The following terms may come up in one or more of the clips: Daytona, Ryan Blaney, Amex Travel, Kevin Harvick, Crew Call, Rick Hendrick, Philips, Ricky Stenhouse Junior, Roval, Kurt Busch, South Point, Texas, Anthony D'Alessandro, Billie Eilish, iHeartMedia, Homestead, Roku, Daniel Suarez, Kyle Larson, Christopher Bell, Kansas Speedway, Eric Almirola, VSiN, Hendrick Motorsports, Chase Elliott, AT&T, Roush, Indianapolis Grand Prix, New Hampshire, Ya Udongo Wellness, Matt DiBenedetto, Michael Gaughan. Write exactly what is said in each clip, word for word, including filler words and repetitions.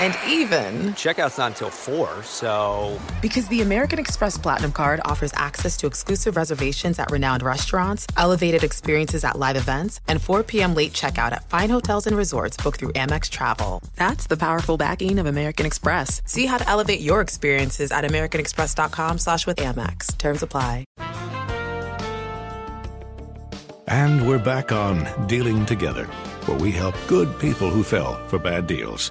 And even, checkout's not until four, so... Because the American Express Platinum Card offers access to exclusive reservations at renowned restaurants, elevated experiences at live events, and four p.m. late checkout at fine hotels and resorts booked through Amex Travel. That's the powerful backing of American Express. See how to elevate your experiences at americanexpress.com slash with Amex. Terms apply. And we're back on Dealing Together, where we help good people who fell for bad deals.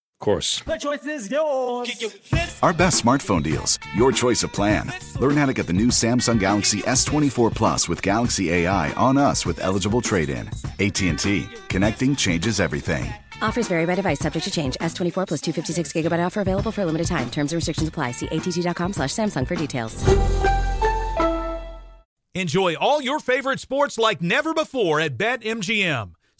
Of course. The choice is yours. Our best smartphone deals. Your choice of plan. Learn how to get the new Samsung Galaxy S twenty-four Plus with Galaxy A I on us with eligible trade-in. A T and T. Connecting changes everything. Offers vary by device. Subject to change. S twenty-four plus two fifty-six gigabyte offer available for a limited time. Terms and restrictions apply. See att.com slash Samsung for details. Enjoy all your favorite sports like never before at BetMGM.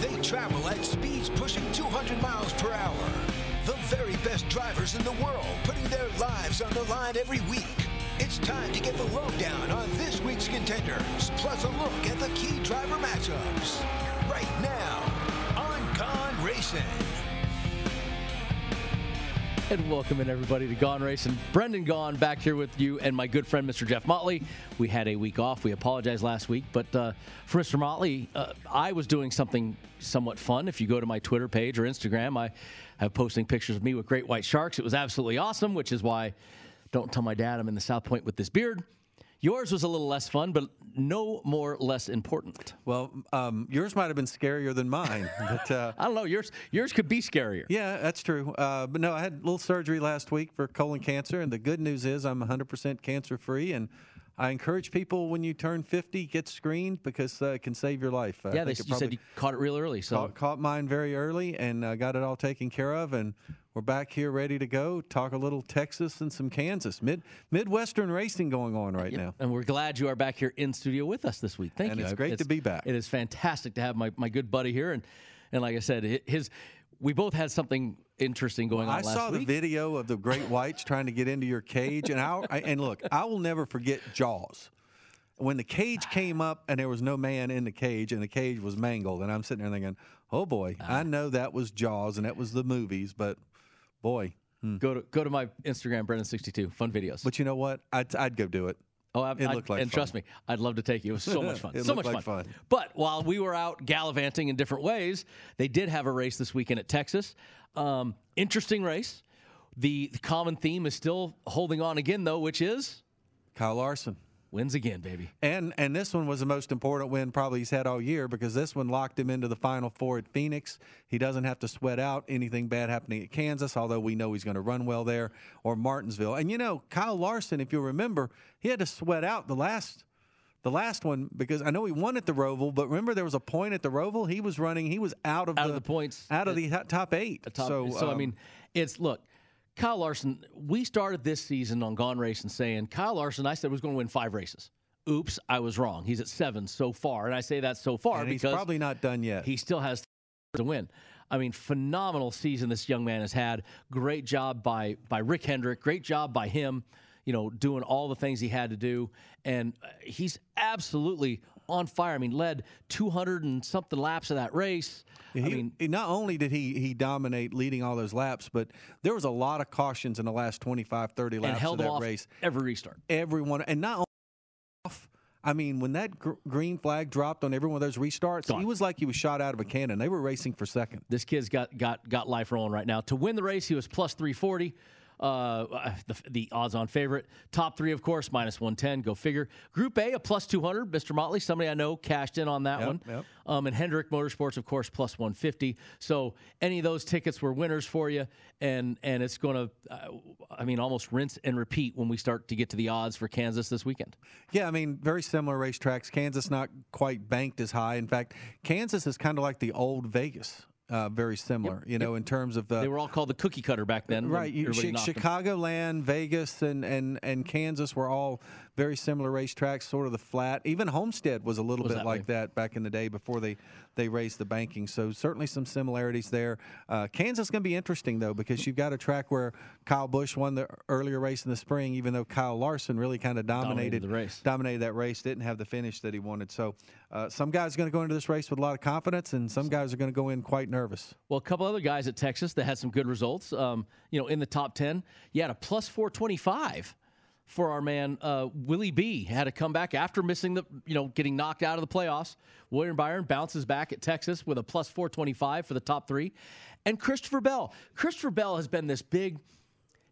They travel at speeds pushing two hundred miles per hour. The very best drivers in the world putting their lives on the line every week. It's time to get the lowdown on this week's contenders, plus a look at the key driver matchups. Right now on Gone Racing. And welcome in, everybody, to Gone Racing. Brendan Gaughan back here with you and my good friend, Mister Jeff Motley. We had a week off. We apologized last week. But uh, for Mister Motley, uh, I was doing something somewhat fun. If you go to my Twitter page or Instagram, I have posting pictures of me with great white sharks. It was absolutely awesome, which is why don't tell my dad I'm in the South Point with this beard. Yours was a little less fun, but no more less important. Well, um, yours might have been scarier than mine. But, uh, I don't know. Yours yours could be scarier. Yeah, that's true. Uh, but, no, I had a little surgery last week for colon cancer, and the good news is I'm one hundred percent cancer-free, and I encourage people when you turn fifty, get screened because uh, it can save your life. I yeah, they, you said you caught it real early. So caught, caught mine very early and uh, got it all taken care of, and we're back here ready to go, talk a little Texas and some Kansas. Mid Midwestern racing going on right yep. now. And we're glad you are back here in studio with us this week. Thank and you. And it's great it's, to be back. It is fantastic to have my, my good buddy here. And, and like I said, his we both had something interesting going well, on I last week. I saw the video of the great whites trying to get into your cage. And, I, and look, I will never forget Jaws. When the cage came up and there was no man in the cage and the cage was mangled. And I'm sitting there thinking, oh, boy, uh, I know that was Jaws and that was the movies, but... Boy, hmm. go to go to my Instagram, Brendan sixty-two. Fun videos. But you know what? I'd, I'd go do it. Oh, I, it I'd, looked like and fun. Trust me, I'd love to take you. It was so much fun. so much like fun. fun. But while we were out gallivanting in different ways, they did have a race this weekend at Texas. Um, interesting race. The, the common theme is still holding on again, though, which is Kyle Larson wins again, baby. And and this one was the most important win probably he's had all year because this one locked him into the Final Four at Phoenix. He doesn't have to sweat out anything bad happening at Kansas, although we know he's going to run well there, or Martinsville. And, you know, Kyle Larson, if you remember, he had to sweat out the last the last one because I know he won at the Roval, but remember there was a point at the Roval? He was running. He was out of, out the, of the points. Out of the top eight. The top, so, so um, I mean, it's, look. Kyle Larson, we started this season on Gone Racing saying, Kyle Larson, I said, was going to win five races. Oops, I was wrong. He's at seven so far, and I say that so far and because he's probably not done yet. He still has to win. I mean, phenomenal season this young man has had. Great job by by Rick Hendrick. Great job by him, you know, doing all the things he had to do. And he's absolutely on fire. I mean, led two hundred and something laps of that race. He, I mean, not only did he he dominate leading all those laps, but there was a lot of cautions in the last twenty-five, thirty laps and held of that off race. Every restart. Everyone. And not only off. I mean, when that gr- green flag dropped on every one of those restarts, Gone. He was like he was shot out of a cannon. They were racing for second. This kid's got got got life rolling right now. To win the race, he was plus three forty, uh, the, the odds-on favorite. Top three, of course, minus one ten. Go figure. Group A, a plus two hundred. Mister Motley, somebody I know, cashed in on that yep, one. Yep. Um, and Hendrick Motorsports, of course, plus one fifty. So any of those tickets were winners for you, and and it's going to, uh, I mean, almost rinse and repeat when we start to get to the odds for Kansas this weekend. Yeah, I mean, very similar racetracks. Kansas not quite banked as high. In fact, Kansas is kind of like the old Vegas. Uh, very similar, yep, you know, yep. in terms of the... They were all called the cookie cutter back then. Right. You, Ch- Chicagoland, Vegas, and, and, and Kansas were all very similar racetracks, sort of the flat. Even Homestead was a little was bit that like way? that back in the day before they, they raised the banking. So certainly some similarities there. Uh, Kansas is going to be interesting, though, because you've got a track where Kyle Busch won the earlier race in the spring, even though Kyle Larson really kind of dominated, dominated the race. Dominated that race, didn't have the finish that he wanted. So uh, some guys are going to go into this race with a lot of confidence, and some guys are going to go in quite nervous. Nervous. Well, a couple other guys at Texas that had some good results. Um, you know, in the top ten, you had a plus four twenty-five for our man uh, Willie B. Had a comeback after missing the, you know, getting knocked out of the playoffs. William Byron bounces back at Texas with a plus four twenty-five for the top three, and Christopher Bell. Christopher Bell has been this big,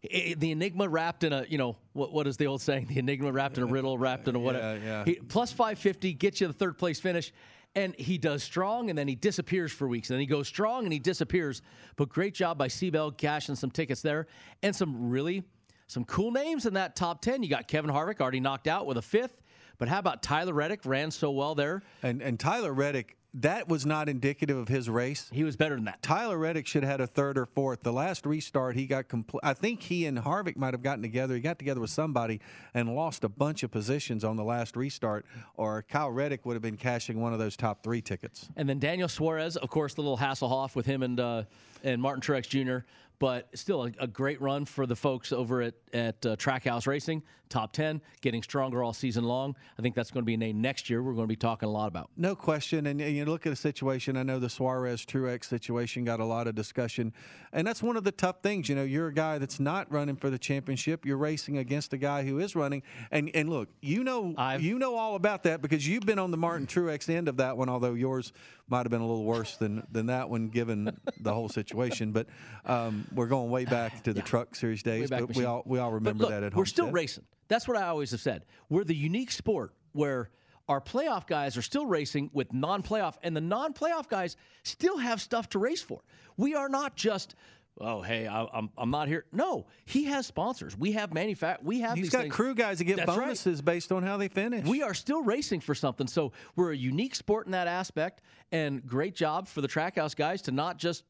it, the enigma wrapped in a, you know, what what is the old saying? The enigma wrapped in a riddle, wrapped in a whatever. Yeah, yeah. He, plus five fifty gets you the third place finish. And he does strong, and then he disappears for weeks. And then he goes strong, and he disappears. But great job by Seabell, cashing some tickets there. And some really, some cool names in that top ten. You got Kevin Harvick already knocked out with a fifth. But how about Tyler Reddick? Ran so well there. And and Tyler Reddick, that was not indicative of his race. He was better than that. Tyler Reddick should have had a third or fourth. The last restart, he got compl- I think he and Harvick might have gotten together. He got together with somebody and lost a bunch of positions on the last restart, or Kyle Reddick would have been cashing one of those top three tickets. And then Daniel Suarez, of course, the little Hasselhoff with him and uh, and Martin Truex Junior, but still a, a great run for the folks over at, at uh, Trackhouse Racing. Top ten, getting stronger all season long. I think that's going to be a name next year we're going to be talking a lot about. No question, and, and you know, look at a situation. I know the Suarez-Truex situation got a lot of discussion, and that's one of the tough things. You know, you're a guy that's not running for the championship. You're racing against a guy who is running, and and look, you know, I've, you know all about that because you've been on the Martin Truex end of that one. Although yours might have been a little worse than than that one, given the whole situation. But um, we're going way back to the yeah. Truck Series days. Back, but we all we all remember look, that at home. We're still racing. That's what I always have said. We're the unique sport where our playoff guys are still racing with non-playoff, and the non-playoff guys still have stuff to race for. We are not just, oh, hey, I, I'm I'm not here. No, he has sponsors. We have manufact. We have. He's these got things. Crew guys that get That's bonuses right. based on how they finish. We are still racing for something, so we're a unique sport in that aspect. And great job for the Trackhouse guys to not just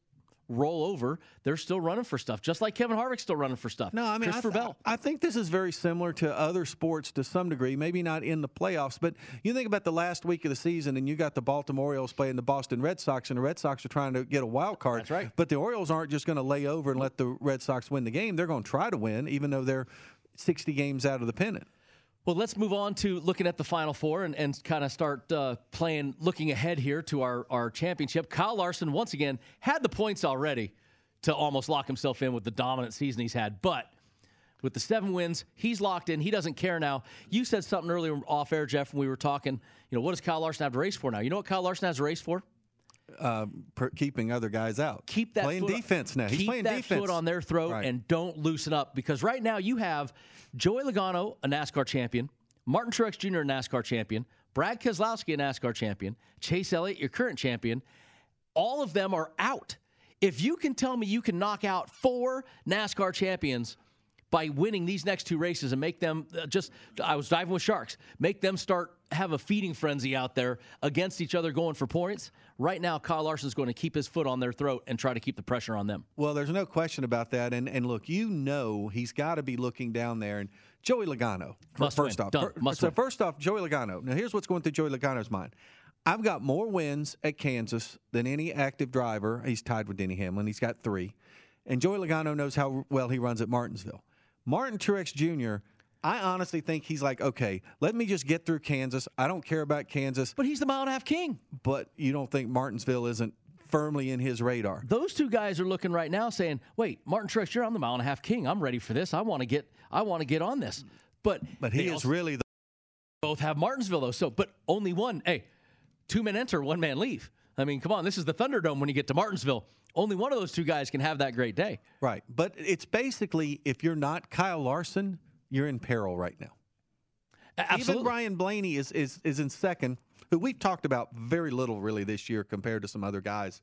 roll over. They're still running for stuff, just like Kevin Harvick's still running for stuff. No, I mean, Christopher I th- Bell. I think this is very similar to other sports to some degree, maybe not in the playoffs, but you think about the last week of the season and you got the Baltimore Orioles playing the Boston Red Sox, and the Red Sox are trying to get a wild card. That's right. But the Orioles aren't just going to lay over and let the Red Sox win the game. They're going to try to win, even though they're sixty games out of the pennant. Well, let's move on to looking at the Final Four and, and kind of start uh, playing, looking ahead here to our, our championship. Kyle Larson, once again, had the points already to almost lock himself in with the dominant season he's had. But with the seven wins, he's locked in. He doesn't care now. You said something earlier off air, Jeff, when we were talking, you know, what does Kyle Larson have to race for now? You know what Kyle Larson has to race for? Uh, per- keeping other guys out. Keep that playing defense now. He's playing defense. Keep that foot on their throat right. and don't loosen up, because right now you have Joey Logano, a NASCAR champion, Martin Truex Junior, a NASCAR champion, Brad Keselowski, a NASCAR champion, Chase Elliott, your current champion. All of them are out. If you can tell me you can knock out four NASCAR champions by winning these next two races and make them just, I was diving with sharks, make them start, have a feeding frenzy out there against each other going for points. Right now, Kyle Larson's going to keep his foot on their throat and try to keep the pressure on them. Well, there's no question about that. And and look, you know he's got to be looking down there. And Joey Logano, Must first win. off. Done. Must so win. first off, Joey Logano. Now, here's what's going through Joey Logano's mind. I've got more wins at Kansas than any active driver. He's tied with Denny Hamlin. He's got three. And Joey Logano knows how well he runs at Martinsville. Martin Truex Junior, I honestly think he's like, okay, let me just get through Kansas. I don't care about Kansas. But he's the mile and a half king. But you don't think Martinsville isn't firmly in his radar? Those two guys are looking right now saying, wait, Martin Truex Junior, I'm the mile and a half king. I'm ready for this. I want to get I want to get on this. But, but he is really the... Both have Martinsville, though. So, but only one, hey... Two men enter, one man leave. I mean, come on, this is the Thunderdome when you get to Martinsville. Only one of those two guys can have that great day. Right, but it's basically, if you're not Kyle Larson, you're in peril right now. Absolutely. Even Ryan Blaney is, is, is in second, who we've talked about very little really this year compared to some other guys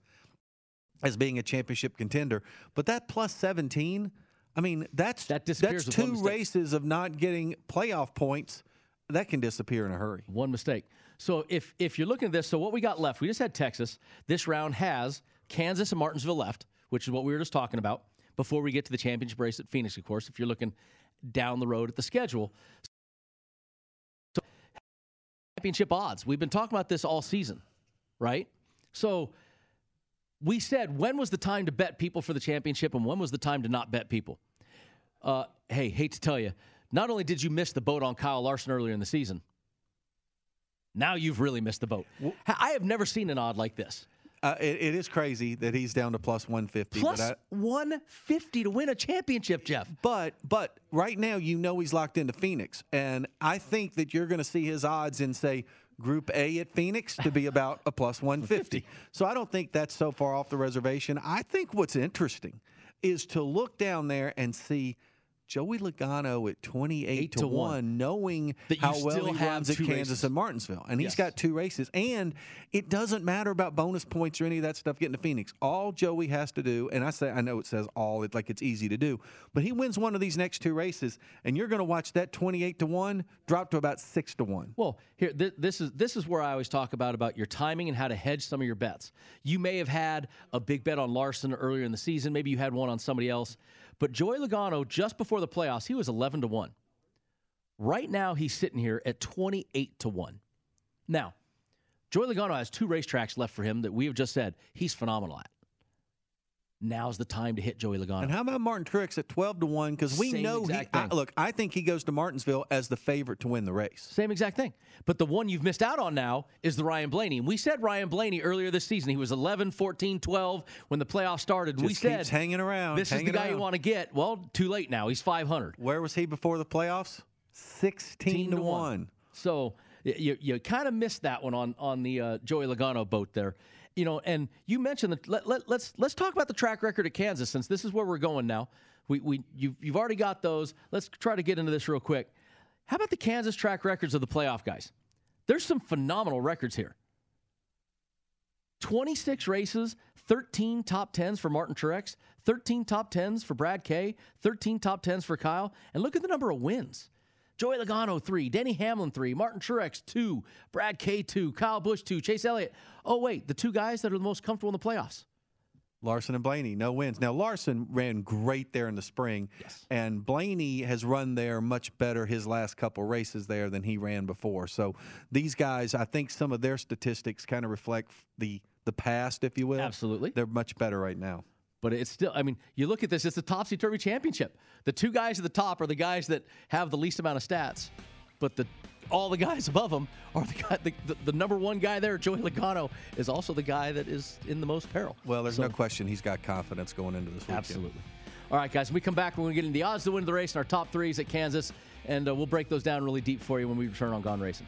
as being a championship contender. But that plus seventeen, I mean, that's, that disappears that's two races of not getting playoff points. That can disappear in a hurry. One mistake. So if if you're looking at this, so what we got left, we just had Texas. This round has Kansas and Martinsville left, which is what we were just talking about, before we get to the championship race at Phoenix, of course, if you're looking down the road at the schedule. So championship odds. We've been talking about this all season, right? So we said, when was the time to bet people for the championship and when was the time to not bet people? Uh, hey, hate to tell you, not only did you miss the boat on Kyle Larson earlier in the season, now you've really missed the boat. I have never seen an odd like this. Uh, it, it is crazy that he's down to plus one fifty. Plus but I, one fifty to win a championship, Jeff. But but right now you know he's locked into Phoenix, and I think that you're going to see his odds in, say, Group A at Phoenix to be about a plus one fifty. So I don't think that's so far off the reservation. I think what's interesting is to look down there and see Joey Logano at twenty-eight to one, knowing how well he runs at Kansas and Martinsville. And he's got two races. And it doesn't matter about bonus points or any of that stuff getting to Phoenix. All Joey has to do, and I say, I know it says all, it's like it's easy to do, but he wins one of these next two races, and you're going to watch that twenty-eight to one drop to about six to one. Well, here th this is this is where I always talk about about your timing and how to hedge some of your bets. You may have had a big bet on Larson earlier in the season. Maybe you had one on somebody else. But Joey Logano, just before the playoffs, he was eleven to one. Right now, he's sitting here at twenty-eight to one. Now, Joey Logano has two racetracks left for him that we have just said he's phenomenal at. Now's the time to hit Joey Logano. And how about Martin Truex at twelve to one? Because we Same know, he, I, look, I think he goes to Martinsville as the favorite to win the race. Same exact thing. But the one you've missed out on now is the Ryan Blaney. And we said Ryan Blaney earlier this season. He was eleven, fourteen, twelve when the playoffs started. Just we said, hanging around. This hanging is the guy around. You want to get. Well, too late now. He's five hundred. Where was he before the playoffs? sixteen to one. So you, you kind of missed that one on, on the uh, Joey Logano boat there. You know, and you mentioned that. Let, let, let's let's talk about the track record at Kansas, since this is where we're going now. We we you've you've already got those. Let's try to get into this real quick. How about the Kansas track records of the playoff guys? There's some phenomenal records here. twenty-six races, thirteen top tens for Martin Truex, thirteen top tens for Brad K, thirteen top tens for Kyle, and look at the number of wins. Joey Logano, three. Denny Hamlin, three. Martin Truex, two. Brad K, two. Kyle Busch, two. Chase Elliott. Oh, wait, the two guys that are the most comfortable in the playoffs. Larson and Blaney, no wins. Now, Larson ran great there in the spring, yes, and Blaney has run there much better his last couple races there than he ran before. So these guys, I think some of their statistics kind of reflect the, the past, if you will. Absolutely. They're much better right now. But it's still, I mean, you look at this, it's a topsy-turvy championship. The two guys at the top are the guys that have the least amount of stats. But the all the guys above them are the guy, the, the, the number one guy there, Joey Logano, is also the guy that is in the most peril. Well, there's so, no question he's got confidence going into this weekend. Absolutely. All right, guys, when we come back, we're going to get into the odds to win the race and our top threes at Kansas. And uh, we'll break those down really deep for you when we return on Gone Racing.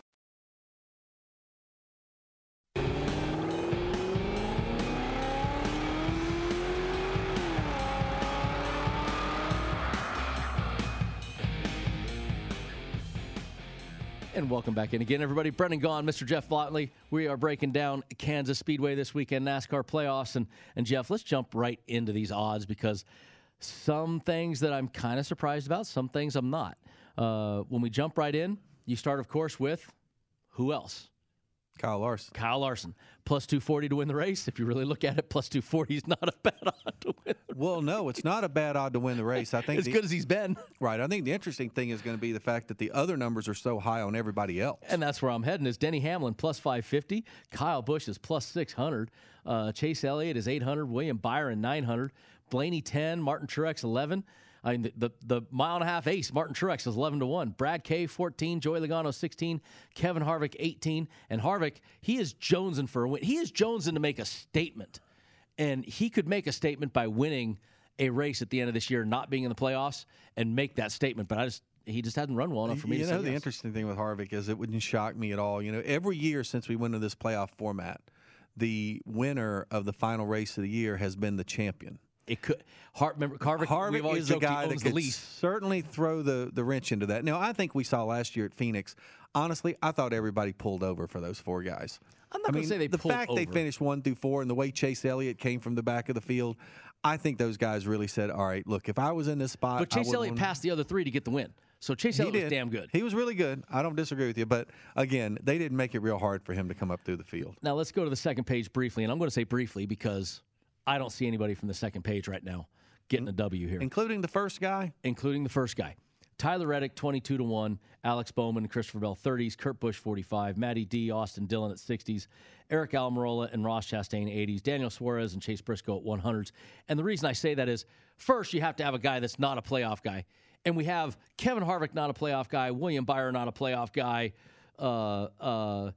And welcome back in again, everybody. Brendan Gaughan, Mister Jeff Motley. We are breaking down Kansas Speedway this weekend, NASCAR playoffs. And, and Jeff, let's jump right into these odds, because some things that I'm kind of surprised about, some things I'm not. Uh, when we jump right in, you start, of course, with who else? Kyle Larson. Kyle Larson. Plus two forty to win the race. If you really look at it, plus two forty is not a bad odd to win the race. Well, no, it's not a bad odd to win the race. I think as the, good as he's been. Right. I think the interesting thing is going to be the fact that the other numbers are so high on everybody else. And that's where I'm heading is Denny Hamlin, plus five fifty. Kyle Busch is plus six hundred. Uh, Chase Elliott is eight hundred. William Byron, nine hundred. Blaney, ten. Martin Truex, eleven. I mean, the, the, the mile-and-a-half ace, Martin Truex, is eleven to one. Brad K, fourteen. Joey Logano, sixteen. Kevin Harvick, eighteen. And Harvick, he is jonesing for a win. He is jonesing to make a statement. And he could make a statement by winning a race at the end of this year, not being in the playoffs, and make that statement. But I just he just hasn't run well enough for me you to know, say You know, the yes. interesting thing with Harvick is it wouldn't shock me at all. You know, every year since we went to this playoff format, the winner of the final race of the year has been the champion. It could. Har- remember, Harvick, Harvick is a guy that could certainly throw the, the wrench into that. Now, I think we saw last year at Phoenix. Honestly, I thought everybody pulled over for those four guys. I'm not going to say they pulled over. The fact they finished one through four and the way Chase Elliott came from the back of the field, I think those guys really said, all right, look, if I was in this spot. But Chase Elliott passed the other three to get the win. So Chase Elliott was damn good. He was really good. I don't disagree with you. But, again, they didn't make it real hard for him to come up through the field. Now, let's go to the second page briefly. And I'm going to say briefly because I don't see anybody from the second page right now getting a W here. Including the first guy? Including the first guy. Tyler Reddick, twenty-two to one. Alex Bowman and Christopher Bell, thirties. Kurt Busch, forty-five. Matty D, Austin Dillon at sixties. Eric Almirola and Ross Chastain, eighties. Daniel Suarez and Chase Briscoe at hundreds. And the reason I say that is, first, you have to have a guy that's not a playoff guy. And we have Kevin Harvick, not a playoff guy. William Byron, not a playoff guy. Uh, uh,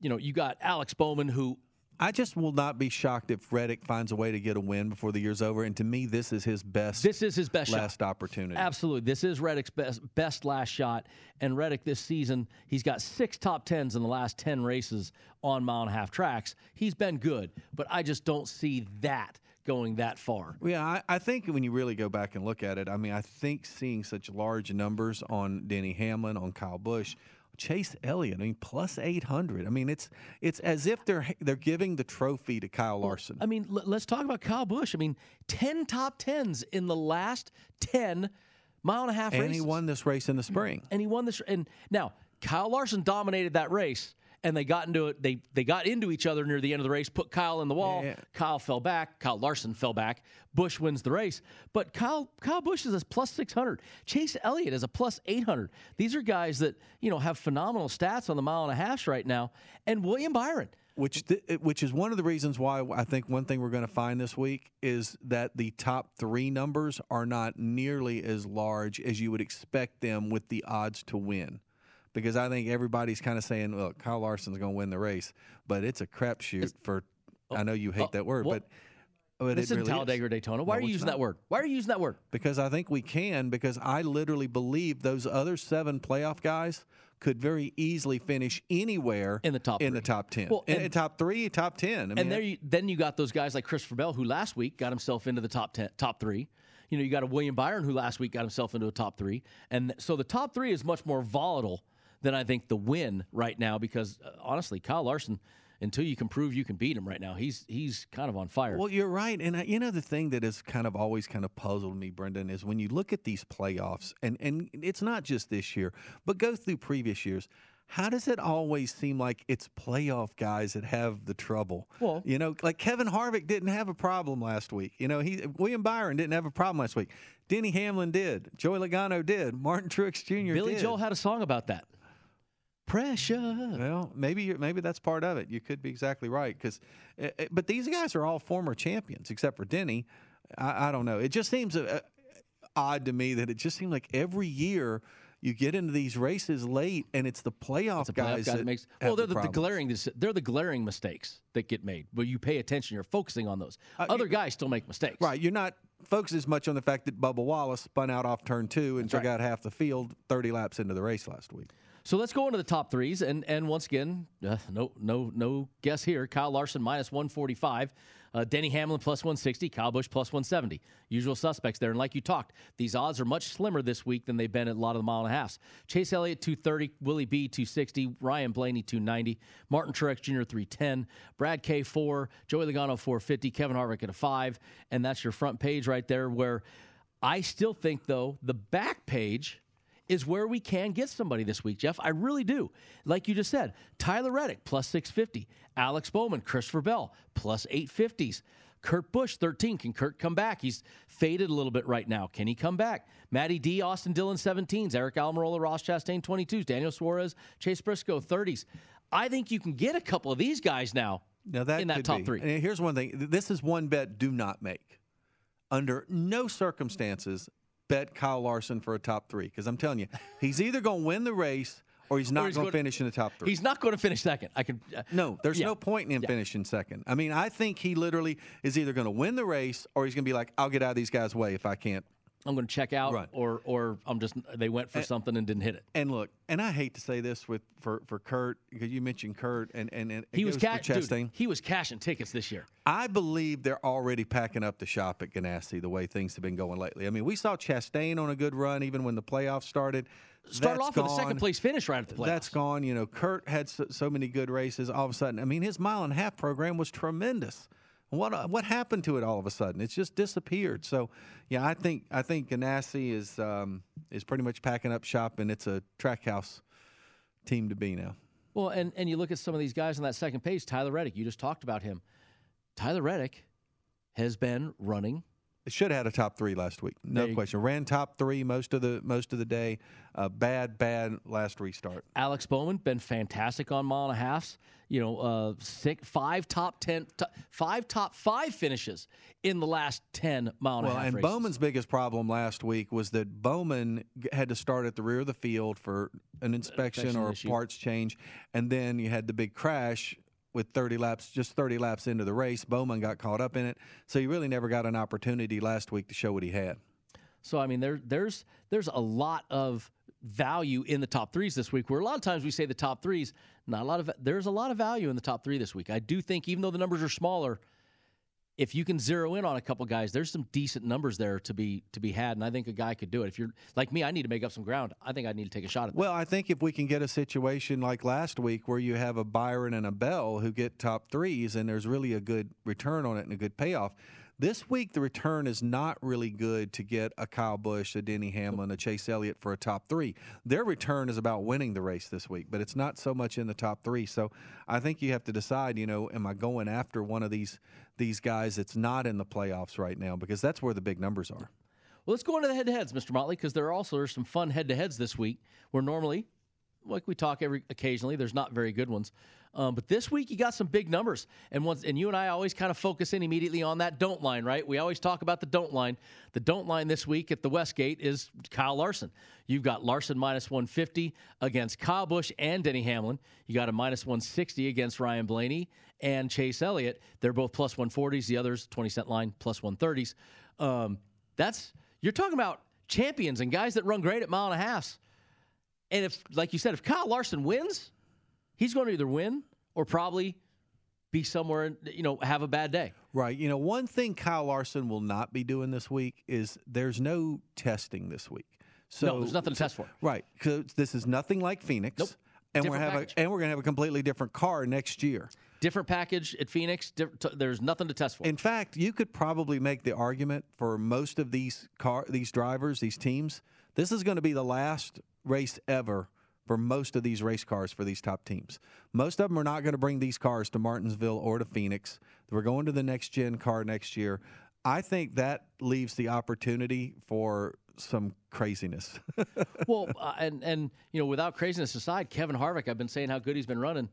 you know, you got Alex Bowman, who I just will not be shocked if Reddick finds a way to get a win before the year's over. And to me, this is his best. This is his best last shot. Opportunity. Absolutely. This is Reddick's best best last shot. And Reddick this season, he's got six top tens in the last ten races on mile and a half tracks. He's been good, but I just don't see that going that far. Yeah, I, I think when you really go back and look at it, I mean, I think seeing such large numbers on Denny Hamlin, on Kyle Busch, Chase Elliott, I mean, plus eight hundred. I mean, it's it's as if they're they're giving the trophy to Kyle Larson. I mean, l- let's talk about Kyle Busch. I mean, ten top tens in the last ten mile-and-a-half races. And he won this race in the spring. And he won this. And now, Kyle Larson dominated that race, and they got into it. They, they got into each other near the end of the race, put Kyle in the wall. Yeah. Kyle fell back. Kyle Larson fell back. Busch wins the race. But Kyle Kyle Busch is a plus six hundred. Chase Elliott is a plus eight hundred. These are guys that, you know, have phenomenal stats on the mile and a half right now. And William Byron. Which th- which is one of the reasons why I think one thing we're going to find this week is that the top three numbers are not nearly as large as you would expect them with the odds to win. Because I think everybody's kind of saying, look, Kyle Larson's going to win the race, but it's a crapshoot for, I know you hate uh, that word, well, but Oh, it, this it is really Talladega is. Or Daytona. Why no, are you using not. that word? Why are you using that word? Because I think we can, because I literally believe those other seven playoff guys could very easily finish anywhere in the top in three. the top ten, well, and, in top three, top ten. I mean, and there, you, then you got those guys like Christopher Bell, who last week got himself into the top ten, top three. You know, you got a William Byron who last week got himself into a top three, and so the top three is much more volatile than I think the win right now. Because uh, honestly, Kyle Larson, until you can prove you can beat him right now, he's he's kind of on fire. Well, you're right. And, I, you know, the thing that has kind of always kind of puzzled me, Brendan, is when you look at these playoffs, and, and it's not just this year, but go through previous years, how does it always seem like it's playoff guys that have the trouble? Well, you know, like Kevin Harvick didn't have a problem last week. You know, he William Byron didn't have a problem last week. Denny Hamlin did. Joey Logano did. Martin Truex Junior did. Billy Joel had a song about that. Pressure. Well, maybe you're, maybe that's part of it. You could be exactly right, because, but these guys are all former champions except for Denny. I, I don't know. It just seems uh, odd to me that it just seemed like every year you get into these races late, and it's the playoff, it's the playoff guys guy that, that makes. Well, they're the, the, the glaring. They're the glaring mistakes that get made. But you pay attention. You're focusing on those. Uh, Other you, guys still make mistakes. Right. You're not focused as much on the fact that Bubba Wallace spun out off turn two and took out half the field thirty laps into the race last week. So let's go into the top threes, and and once again, uh, no no no guess here. Kyle Larson minus one forty-five, uh, Denny Hamlin plus one sixty, Kyle Busch plus one seventy. Usual suspects there, and like you talked, these odds are much slimmer this week than they've been at a lot of the mile and a halfs. Chase Elliott two thirty, Willie B two sixty, Ryan Blaney two ninety, Martin Truex Junior three ten, Brad K four, Joey Logano four fifty, Kevin Harvick at a five, and that's your front page right there. Where I still think though the back page is where we can get somebody this week, Jeff. I really do. Like you just said, Tyler Reddick, plus six fifty. Alex Bowman, Christopher Bell, plus eight fifties. Kurt Busch, thirteen. Can Kurt come back? He's faded a little bit right now. Can he come back? Matty D, Austin Dillon, seventeens. Eric Almirola, Ross Chastain, twenty-twos. Daniel Suarez, Chase Briscoe, thirties. I think you can get a couple of these guys now, now that in that top be. three. And here's one thing. This is one bet do not make. Under no circumstances bet Kyle Larson for a top three, because I'm telling you, he's either going to win the race or he's not going to finish in the top three. He's not going to finish second. I can uh, no, there's yeah. no point in him yeah. finishing second. I mean, I think he literally is either going to win the race or he's going to be like, I'll get out of these guys' way if I can't. I'm going to check out, right. or or I'm just they went for and, something and didn't hit it. And look, and I hate to say this with for for Kurt, because you mentioned Kurt, and and, and he was cashing. He was cashing tickets this year. I believe they're already packing up the shop at Ganassi the way things have been going lately. I mean, we saw Chastain on a good run even when the playoffs started. Start that's off gone. with a second place finish right at the playoffs. That's gone. You know, Kurt had so, so many good races. All of a sudden, I mean, his mile and a half program was tremendous. What what happened to it all of a sudden? It's just disappeared. So, yeah, I think I think Ganassi is um, is pretty much packing up shop, and it's a track house team to be now. Well, and, and you look at some of these guys on that second page. Tyler Reddick, you just talked about him. Tyler Reddick has been running. It should have had a top three last week, no question. Go. Ran top three most of the most of the day. Uh, bad, bad last restart. Alex Bowman been fantastic on mile and a halfs. You know, uh, six, five top ten, t- five top five finishes in the last ten mile and well, a half. Well, and races. Bowman's biggest problem last week was that Bowman had to start at the rear of the field for an inspection, inspection or issue. a parts change, and then you had the big crash. With thirty laps, just thirty laps into the race, Bowman got caught up in it, so he really never got an opportunity last week to show what he had. So I mean, there, there's there's a lot of value in the top threes this week. Where a lot of times we say the top threes, not a lot of there's a lot of value in the top three this week. I do think, even though the numbers are smaller, if you can zero in on a couple guys, there's some decent numbers there to be to be had, and I think a guy could do it. If you're like me, I need to make up some ground. I think I need to take a shot at that. Well, I think if we can get a situation like last week where you have a Byron and a Bell who get top threes and there's really a good return on it and a good payoff, this week the return is not really good to get a Kyle Busch, a Denny Hamlin, a Chase Elliott for a top three. Their return is about winning the race this week, but it's not so much in the top three. So I think you have to decide, you know, am I going after one of these these guys that's not in the playoffs right now, because that's where the big numbers are. Well, let's go into the head-to-heads, Mister Motley, because there also are some fun head-to-heads this week, where normally like we talk every occasionally, there's not very good ones. Um, but this week, you got some big numbers. And once, and you and I always kind of focus in immediately on that don't line, right? We always talk about the don't line. The don't line this week at the Westgate is Kyle Larson. You've got Larson minus one fifty against Kyle Busch and Denny Hamlin. You got a minus one sixty against Ryan Blaney and Chase Elliott. They're both plus one forties. The other's twenty cent line, plus one thirties. Um, that's, you're talking about champions and guys that run great at mile and a halfs. And if, like you said, if Kyle Larson wins, he's going to either win or probably be somewhere and, you know, have a bad day. Right. You know, one thing Kyle Larson will not be doing this week is there's no testing this week. So no, there's nothing to test for. Right. Because this is nothing like Phoenix. Nope. And different we're have a, and we're going to have a completely different car next year. Different package at Phoenix. Diff- t- there's nothing to test for. In fact, you could probably make the argument for most of these car, these drivers, these teams, this is going to be the last race ever for most of these race cars for these top teams. Most of them are not going to bring these cars to Martinsville or to Phoenix. We're going to the next-gen car next year. I think that leaves the opportunity for some craziness. Well, uh, and, and, you know, without craziness aside, Kevin Harvick, I've been saying how good he's been running.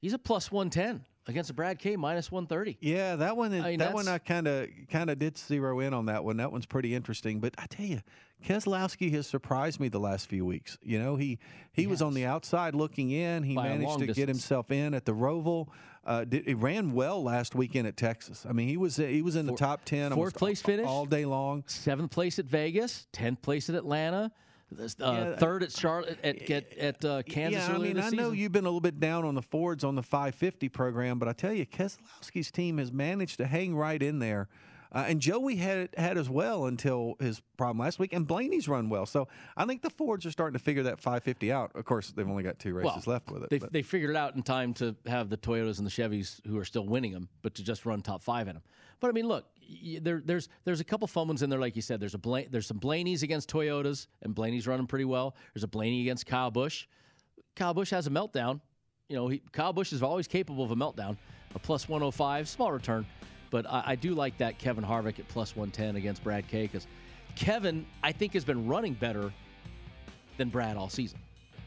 He's a plus one ten against a Brad K, minus one thirty. Yeah, that one, is, I mean, that one I kind of kind of did zero in on that one. That one's pretty interesting. But I tell you, Keselowski has surprised me the last few weeks. You know, he, he yes. was on the outside looking in. He By managed to distance. get himself in at the Roval. Uh, did, he ran well last weekend at Texas. I mean, he was he was in Four, the top ten. Fourth place all, finish all day long. Seventh place at Vegas. Tenth place at Atlanta. Uh, yeah. Third at Charlotte at at, at uh, Kansas. Yeah, I mean, I season. know you've been a little bit down on the Fords on the five fifty program, but I tell you, Keselowski's team has managed to hang right in there. Uh, and Joey had had as well until his problem last week, and Blaney's run well. So I think the Fords are starting to figure that five fifty out. Of course, they've only got two races well, left with it. They, they figured it out in time to have the Toyotas and the Chevys, who are still winning them, but to just run top five in them. But, I mean, look, y- there, there's there's a couple fun ones in there, like you said. There's a Bla- there's some Blaneys against Toyotas, and Blaney's running pretty well. There's a Blaney against Kyle Busch. Kyle Busch has a meltdown. You know, he, Kyle Busch is always capable of a meltdown. A plus one oh five, small return. But I, I do like that Kevin Harvick at plus one ten against Brad K, because Kevin, I think, has been running better than Brad all season.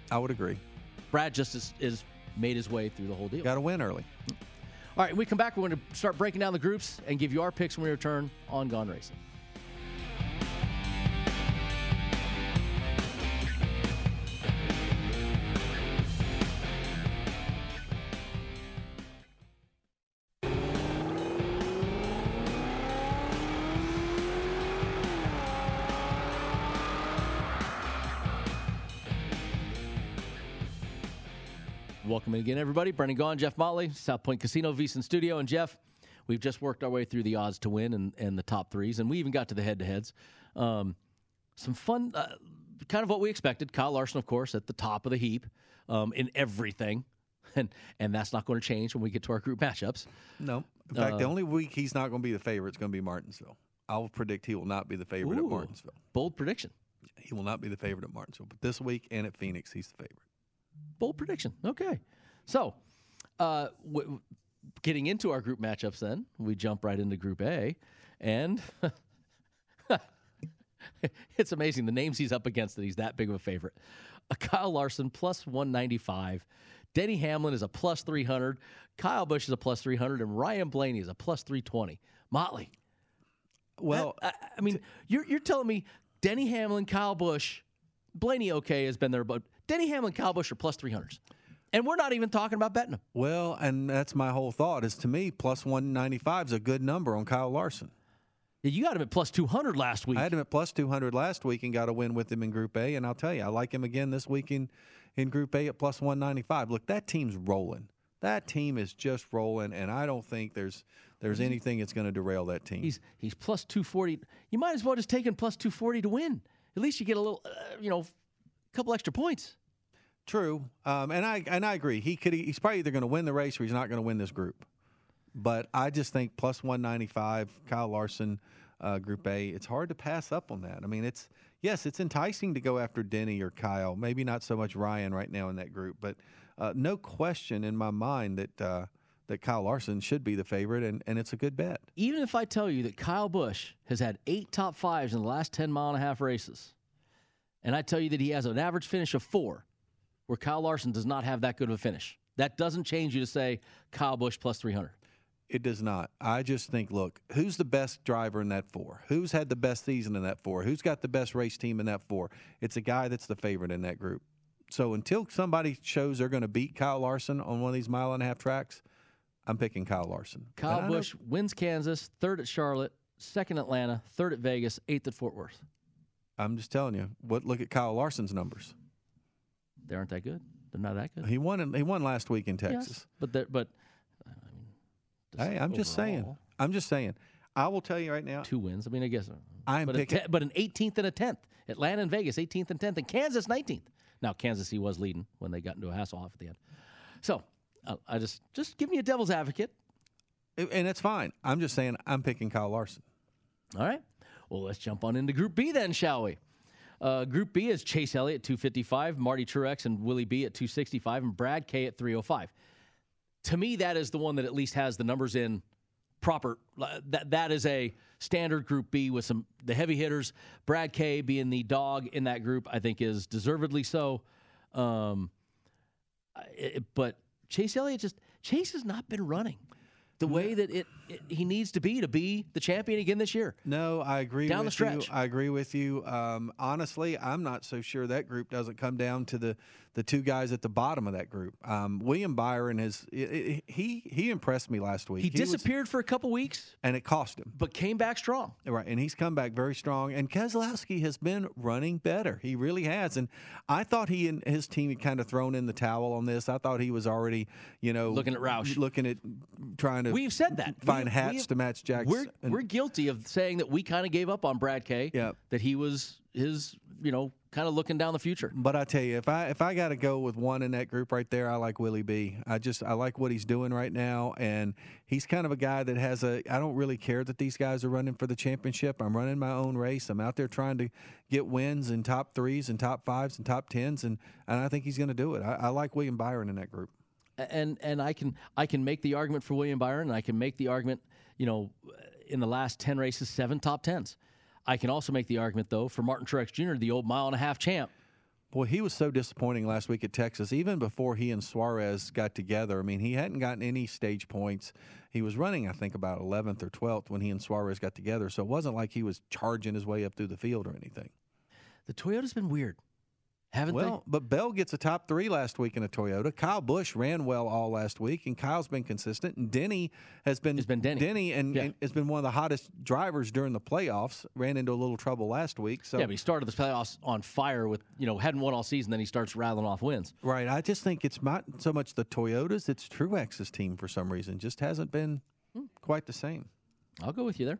I would agree. Brad just is, is made his way through the whole deal. Got to win early. All right, when we come back, we're going to start breaking down the groups and give you our picks when we return on Gone Racing. Welcome in again, everybody. Brendan Gaughan, Jeff Motley, South Point Casino, VEASAN Studio. And Jeff, we've just worked our way through the odds to win and, and the top threes, and we even got to the head-to-heads. Um, some fun, uh, kind of what we expected. Kyle Larson, of course, at the top of the heap um, in everything, and and that's not going to change when we get to our group matchups. No. In fact, uh, the only week he's not going to be the favorite is going to be Martinsville. I'll predict he will not be the favorite ooh, at Martinsville. Bold prediction. He will not be the favorite at Martinsville, but this week and at Phoenix, he's the favorite. Bold prediction. Okay. So, uh, w- getting into our group matchups then, we jump right into Group A, and it's amazing the names he's up against that he's that big of a favorite. Uh, Kyle Larson, plus one ninety-five. Denny Hamlin is a plus three hundred. Kyle Busch is a plus three hundred. And Ryan Blaney is a plus three twenty. Motley. Well, that, I, I mean, t- you're, you're telling me Denny Hamlin, Kyle Busch, Blaney okay has been there, but Denny Hamlin, Kyle Busch are plus three hundreds. And we're not even talking about betting them. Well, and that's my whole thought is, to me, plus one ninety-five is a good number on Kyle Larson. Yeah, you got him at plus two hundred last week. I had him at plus two hundred last week and got a win with him in Group A. And I'll tell you, I like him again this week in, in Group A at plus one ninety-five. Look, that team's rolling. That team is just rolling, and I don't think there's there's anything that's going to derail that team. He's he's plus two forty. You might as well just take him plus two forty to win. At least you get a little, uh, you know, a couple extra points. True, um, and I and I agree. He could. He's probably either going to win the race or he's not going to win this group. But I just think plus one ninety-five, Kyle Larson, uh, Group A. It's hard to pass up on that. I mean, it's yes, it's enticing to go after Denny or Kyle. Maybe not so much Ryan right now in that group, but uh, no question in my mind that uh, that Kyle Larson should be the favorite, and, and it's a good bet. Even if I tell you that Kyle Busch has had eight top fives in the last ten mile and a half races, and I tell you that he has an average finish of four. where Kyle Larson does not have that good of a finish. That doesn't change you to say Kyle Busch plus three hundred. It does not. I just think, look, who's the best driver in that four? Who's had the best season in that four? Who's got the best race team in that four? It's a guy that's the favorite in that group. So until somebody shows they're going to beat Kyle Larson on one of these mile-and-a-half tracks, I'm picking Kyle Larson. Kyle Busch wins Kansas, third at Charlotte, second Atlanta, third at Vegas, eighth at Fort Worth. I'm just telling you. What? Look at Kyle Larson's numbers. They aren't that good. They're not that good. He won. In, he won last week in Texas. Yes, but but. Hey, I'm overall. just saying. I'm just saying. I will tell you right now. Two wins. I mean, I guess. I'm but picking. Te- but an eighteenth and a tenth. Atlanta and Vegas, eighteenth and tenth. And Kansas, nineteenth. Now, Kansas, he was leading when they got into a hassle off at the end. So, uh, I just, just give me a devil's advocate. And that's fine. I'm just saying I'm picking Kyle Larson. All right. Well, let's jump on into Group B then, shall we? Uh, Group B is Chase Elliott at two fifty-five, Marty Truex and Willie B at two sixty-five, and Brad K at three oh five. To me, that is the one that at least has the numbers in proper. That that is a standard Group B with some the heavy hitters. Brad K being the dog in that group, I think, is deservedly so. Um, it, but Chase Elliott just Chase has not been running the way that it, it he needs to be to be the champion again this year. No, I agree. Down with the stretch, you. I agree with you. Um, honestly, I'm not so sure that group doesn't come down to the the two guys at the bottom of that group. Um, William Byron has he he impressed me last week. He, he disappeared was, for a couple weeks, and it cost him, but came back strong. Right, and he's come back very strong. And Keselowski has been running better. He really has. And I thought he and his team had kind of thrown in the towel on this. I thought he was already, you know, looking at Roush, looking at trying to. We've said that. Find we, hats we have, to match Jackson. We're, and, we're guilty of saying that we kind of gave up on Brad K. Yeah. That he was his, you know, kind of looking down the future. But I tell you, if I if I got to go with one in that group right there, I like Willie B. I just I like what he's doing right now, and he's kind of a guy that has a. I don't really care that these guys are running for the championship. I'm running my own race. I'm out there trying to get wins and top threes and top fives and top tens, and and I think he's going to do it. I, I like William Byron in that group. And and I can I can make the argument for William Byron, and I can make the argument, you know, in the last ten races, seven top tens. I can also make the argument, though, for Martin Truex Junior, the old mile-and-a-half champ. Boy, he was so disappointing last week at Texas, even before he and Suarez got together. I mean, he hadn't gotten any stage points. He was running, I think, about eleventh or twelfth when he and Suarez got together, so it wasn't like he was charging his way up through the field or anything. The Toyota's been weird. Haven't well, they? But Bell gets a top three last week in a Toyota. Kyle Busch ran well all last week, and Kyle's been consistent. And Denny has been, it's been Denny, Denny and, yeah. and has been one of the hottest drivers during the playoffs. Ran into a little trouble last week. So yeah, but he started the playoffs on fire with, you know, hadn't won all season, then he starts rattling off wins. Right. I just think it's not so much the Toyotas, it's Truex's team for some reason. Just hasn't been hmm. quite the same. I'll go with you there.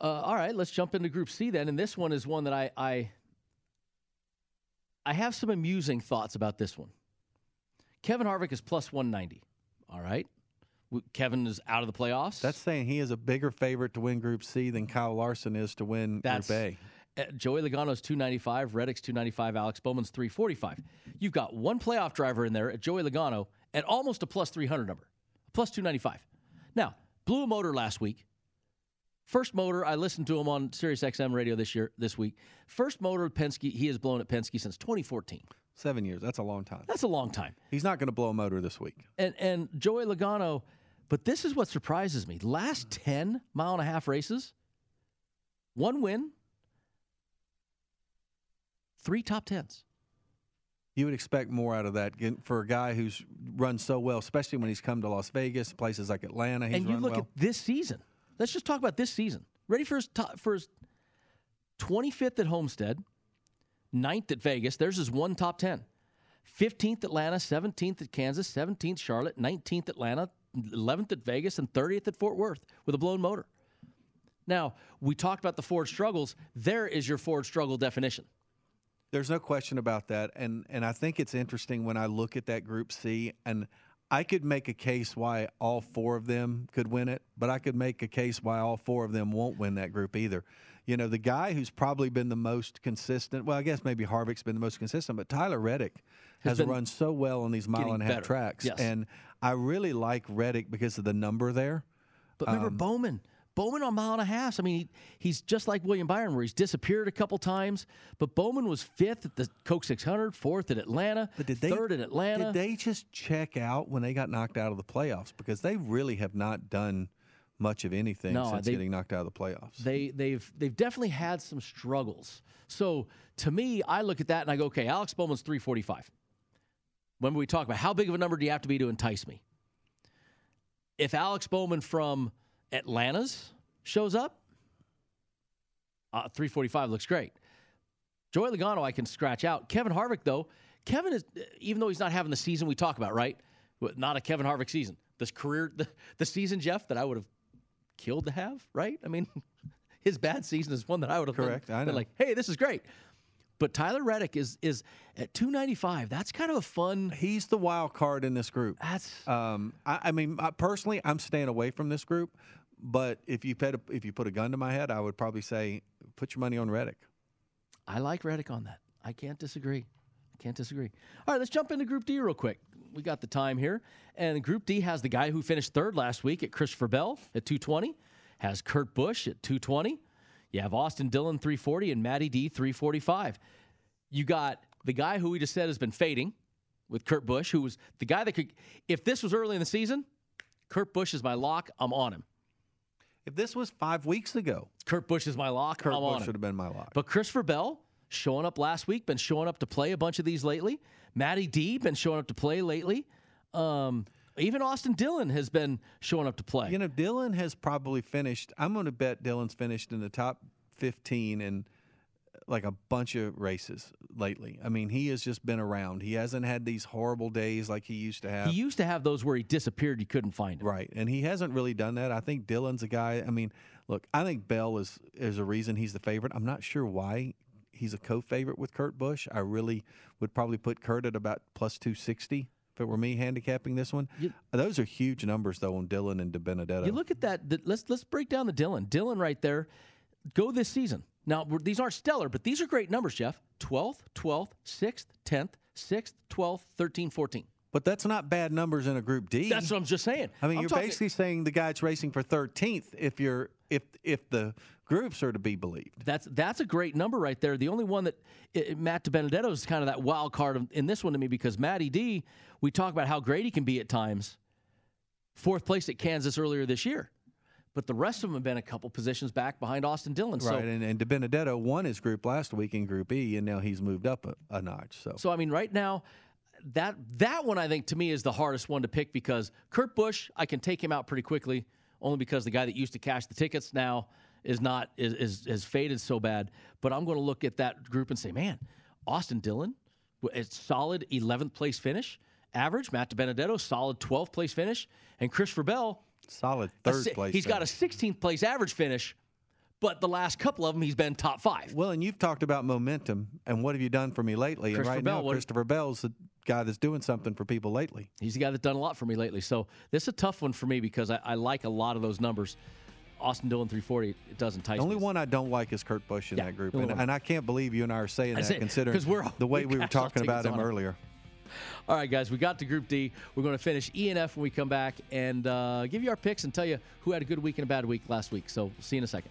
Uh, all right, let's jump into Group C then. And this one is one that I... I I have some amusing thoughts about this one. Kevin Harvick is plus one ninety. All right. Kevin is out of the playoffs. That's saying he is a bigger favorite to win Group C than Kyle Larson is to win That's, Group A. Uh, Joey Logano's two ninety-five, Reddick's two ninety-five, Alex Bowman's three forty-five. You've got one playoff driver in there at Joey Logano at almost a plus three hundred number, plus two ninety-five. Now, blew a motor last week. First motor, I listened to him on Sirius X M radio this year, this week. First motor, Penske, he has blown at Penske since twenty fourteen. Seven years, that's a long time. That's a long time. He's not going to blow a motor this week. And and Joey Logano, but this is what surprises me. Last ten mile-and-a-half races, one win, three top tens. You would expect more out of that for a guy who's run so well, especially when he's come to Las Vegas, places like Atlanta. He's and you run look well. at this season. Let's just talk about this season. Ready for his, top, for his twenty-fifth at Homestead, ninth at Vegas. There's his one top ten. fifteenth Atlanta, seventeenth at Kansas, seventeenth Charlotte, nineteenth Atlanta, eleventh at Vegas, and thirtieth at Fort Worth with a blown motor. Now, we talked about the Ford struggles. There is your Ford struggle definition. There's no question about that. And, and I think it's interesting when I look at that Group C and I could make a case why all four of them could win it, but I could make a case why all four of them won't win that group either. You know, the guy who's probably been the most consistent, well, I guess maybe Harvick's been the most consistent, but Tyler Reddick has, has run so well on these mile-and-a-half tracks. Yes. And I really like Reddick because of the number there. But remember um, Bowman. Bowman on mile and a half. I mean, he, he's just like William Byron, where he's disappeared a couple times. But Bowman was fifth at the Coke six hundred, fourth at Atlanta, but did they, third at Atlanta. Did they just check out when they got knocked out of the playoffs? Because they really have not done much of anything no, since they, getting knocked out of the playoffs. They, they've, they've definitely had some struggles. So to me, I look at that and I go, okay, Alex Bowman's three forty-five. When we talk about how big of a number do you have to be to entice me? If Alex Bowman from Atlanta's shows up, uh, three forty-five looks great. Joey Logano I can scratch out. Kevin Harvick, though, Kevin is, even though he's not having the season we talk about, right? Not a Kevin Harvick season. This career, the, the season, Jeff, that I would have killed to have, right? I mean, his bad season is one that I would have Correct, been, I know. been like, hey, this is great. But Tyler Reddick is is at two ninety-five. That's kind of a fun. He's the wild card in this group. That's. Um, I, I mean, I, personally, I'm staying away from this group. But if you put a, if you put a gun to my head, I would probably say put your money on Reddick. I like Reddick on that. I can't disagree. I can't disagree. All right, let's jump into Group D real quick. We got the time here, and Group D has the guy who finished third last week at Christopher Bell at two twenty, has Kurt Busch at two twenty. You have Austin Dillon, three forty, and Matty D, three forty-five. You got the guy who we just said has been fading with Kurt Busch, who was the guy that could, if this was early in the season, Kurt Busch is my lock. I'm on him. If this was five weeks ago, Kurt Busch is my lock. Kurt I'm Busch on should him. have been my lock. But Christopher Bell, showing up last week, been showing up to play a bunch of these lately. Matty D, been showing up to play lately. Um, even Austin Dillon has been showing up to play. You know, Dillon has probably finished. I'm going to bet Dillon's finished in the top fifteen in like a bunch of races lately. I mean, he has just been around. He hasn't had these horrible days like he used to have. He used to have those where he disappeared. You couldn't find him. Right. And he hasn't really done that. I think Dillon's a guy. I mean, look, I think Bell is, is a reason he's the favorite. I'm not sure why he's a co-favorite with Kurt Busch. I really would probably put Kurt at about plus two sixty. If it were me handicapping this one. You, Those are huge numbers, though, on Dillon and DiBenedetto. You look at that. The, let's let's break down the Dillon. Dillon right there. Go this season. Now, we're, these aren't stellar, but these are great numbers, Jeff. twelfth, twelfth, sixth, tenth, sixth, twelfth, thirteenth, fourteenth. But that's not bad numbers in a Group D. That's what I'm just saying. I mean, I'm you're talking, basically saying the guy's racing for thirteenth if you're if if the groups are to be believed. That's that's a great number right there. The only one that it, Matt DiBenedetto is kind of that wild card in this one to me, because Matty D, we talk about how great he can be at times. Fourth place at Kansas earlier this year. But the rest of them have been a couple positions back behind Austin Dillon. Right, so, and, and DiBenedetto won his group last week in Group E, and now he's moved up a, a notch. So, so I mean, right now, that that one, I think, to me, is the hardest one to pick, because Kurt Busch, I can take him out pretty quickly, only because the guy that used to cash the tickets now is not is, is, is faded so bad. But I'm going to look at that group and say, man, Austin Dillon, it's solid eleventh place finish. Average, Matt DiBenedetto, solid twelfth place finish. And Christopher Bell, solid third si- place. He's finish. got a sixteenth place average finish, but the last couple of them, he's been top five. Well, and you've talked about momentum and what have you done for me lately? And right Bell, now, Christopher Bell's the guy that's doing something for people lately. He's the guy that's done a lot for me lately. So this is a tough one for me, because I, I like a lot of those numbers. Austin Dillon, three forty, it does entice me. The only me. one I don't like is Kurt Busch in yeah, that group. And, and I can't believe you and I are saying I that, say, considering the way we were talking about him earlier. All right, guys, we got to Group D. We're going to finish E and F when we come back and uh, give you our picks and tell you who had a good week and a bad week last week. So see you in a second.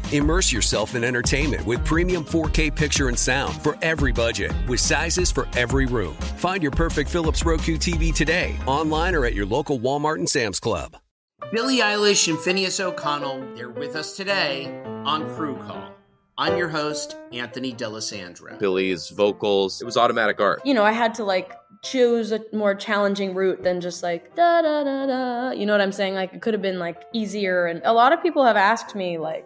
Immerse yourself in entertainment with premium four K picture and sound for every budget, with sizes for every room. Find your perfect Philips Roku T V today, online or at your local Walmart and Sam's Club. Billie Eilish and Finneas O'Connell, they're with us today on Crew Call. I'm your host, Anthony D'Alessandro. Billie's vocals, it was automatic art. You know, I had to like choose a more challenging route than just like, da da da da. You know what I'm saying? Like it could have been like easier. And a lot of people have asked me like,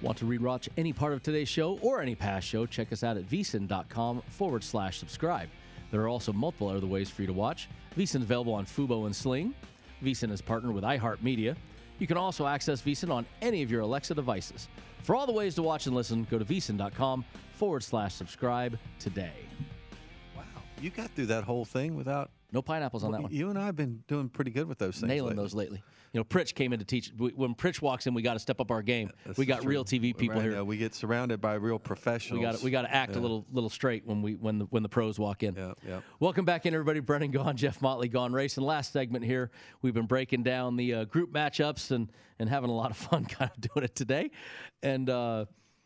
Want to rewatch any part of today's show or any past show? Check us out at vsin.com forward slash subscribe. There are also multiple other ways for you to watch. VSiN is available on Fubo and Sling. VSiN is partnered with iHeartMedia. You can also access VSiN on any of your Alexa devices. For all the ways to watch and listen, go to vsin.com forward slash subscribe today. Wow. You got through that whole thing without... No pineapples on well, that one. You and I have been doing pretty good with those things. Nailing lately. those lately. You know, Pritch came in to teach. When Pritch walks in, we got to step up our game. That's we got true. real T V people right here. Now, we get surrounded by real professionals. We got we got to act yeah. a little little straight when we when the when the pros walk in. Yeah, yeah. Welcome back in, everybody. Brendan Gaughan, Jeff Motley, Gone Racing. Last segment here, we've been breaking down the uh, group matchups and and having a lot of fun kind of doing it today. And uh,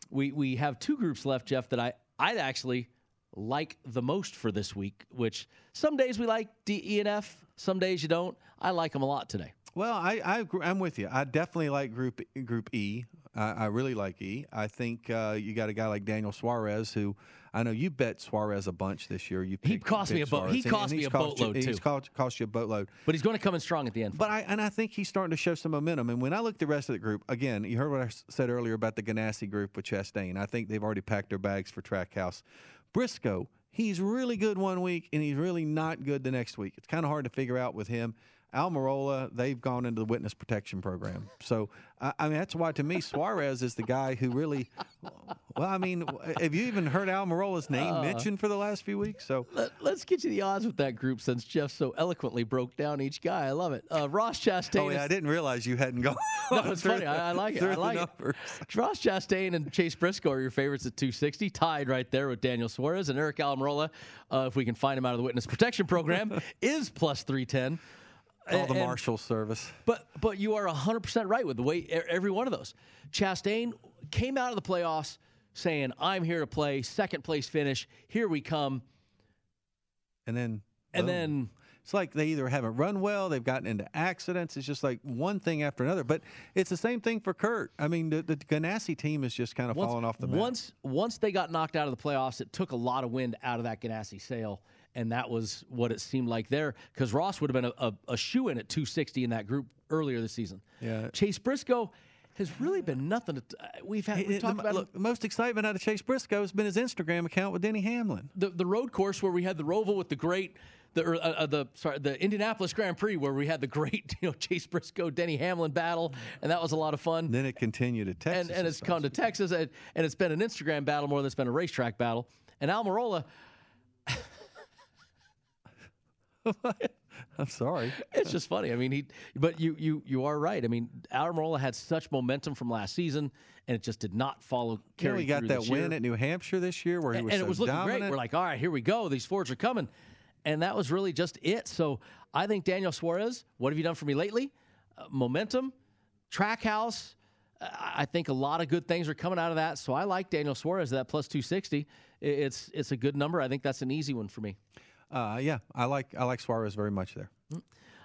we we have two groups left, Jeff, that I I'd actually. like the most for this week, which some days we like D, E, and F, some days you don't. I like them a lot today. Well, I, I, I'm with you. I definitely like Group Group E. I, I really like E. I think uh, you got a guy like Daniel Suarez, who I know you bet Suarez a bunch this year. You picked, he cost you me a boat. He cost and, and me a boatload too. He's cost, cost you a boatload. But he's going to come in strong at the end. But I and I think he's starting to show some momentum. And when I look at the rest of the group, again, you heard what I said earlier about the Ganassi group with Chastain. I think they've already packed their bags for Trackhouse. Briscoe, he's really good one week, and he's really not good the next week. It's kind of hard to figure out with him. Almirola, they've gone into the witness protection program. So, I, I mean, that's why, to me, Suarez is the guy who really – well, I mean, have you even heard Almirola's name uh, mentioned for the last few weeks? So let, Let's get you the odds with that group since Jeff so eloquently broke down each guy. I love it. Uh, Ross Chastain Oh, yeah, is, I didn't realize you hadn't gone No, it's funny. The, I, I like it. I like it. Ross Chastain and Chase Briscoe are your favorites at two sixty, tied right there with Daniel Suarez. And Eric Almirola, uh, if we can find him out of the witness protection program, is plus three ten. All the marshal service. But but you are one hundred percent right with the way every one of those. Chastain came out of the playoffs saying, I'm here to play, second place finish, here we come. And then And boom. then it's like they either haven't run well, they've gotten into accidents. It's just like one thing after another. But it's the same thing for Kurt. I mean, the, the Ganassi team is just kind of once, falling off the map. Once once they got knocked out of the playoffs, it took a lot of wind out of that Ganassi sail. And that was what it seemed like there, because Ross would have been a, a, a shoe-in at two sixty in that group earlier this season. Yeah. Chase Briscoe has really been nothing. To t- we've had we've it, talked the, about look, the most excitement out of Chase Briscoe has been his Instagram account with Denny Hamlin. The the road course where we had the Roval with the great the uh, uh, the sorry the Indianapolis Grand Prix where we had the great you know Chase Briscoe Denny Hamlin battle, and that was a lot of fun. And then it continued to Texas, and, and it's come to Texas, and, and it's been an Instagram battle more than it's been a racetrack battle. And Almirola. I'm sorry. It's just funny. I mean, he. But you, you, you are right. I mean, Almirola had such momentum from last season, and it just did not follow. Carry yeah, we got that win year. at New Hampshire this year, where he and, was and so it was looking dominant. great. We're like, all right, here we go. These Fords are coming, and that was really just it. So I think Daniel Suarez. What have you done for me lately? Uh, momentum, Trackhouse. Uh, I think a lot of good things are coming out of that. So I like Daniel Suarez at that plus two sixty. It's it's a good number. I think that's an easy one for me. Uh, yeah, I like I like Suarez very much there.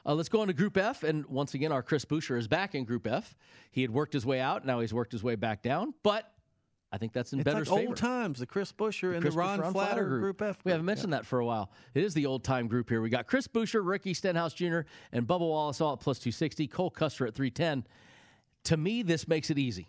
Uh, let's go on to Group F, and once again, our Chris Buescher is back in Group F. He had worked his way out, now he's worked his way back down, but I think that's in better favor. It's like old times, the Chris Buescher and the Ron Flatter Group F. We haven't mentioned that for a while. It is the old-time group here. We got Chris Buescher, Ricky Stenhouse Junior, and Bubba Wallace all at plus two sixty, Cole Custer at three ten. To me, this makes it easy.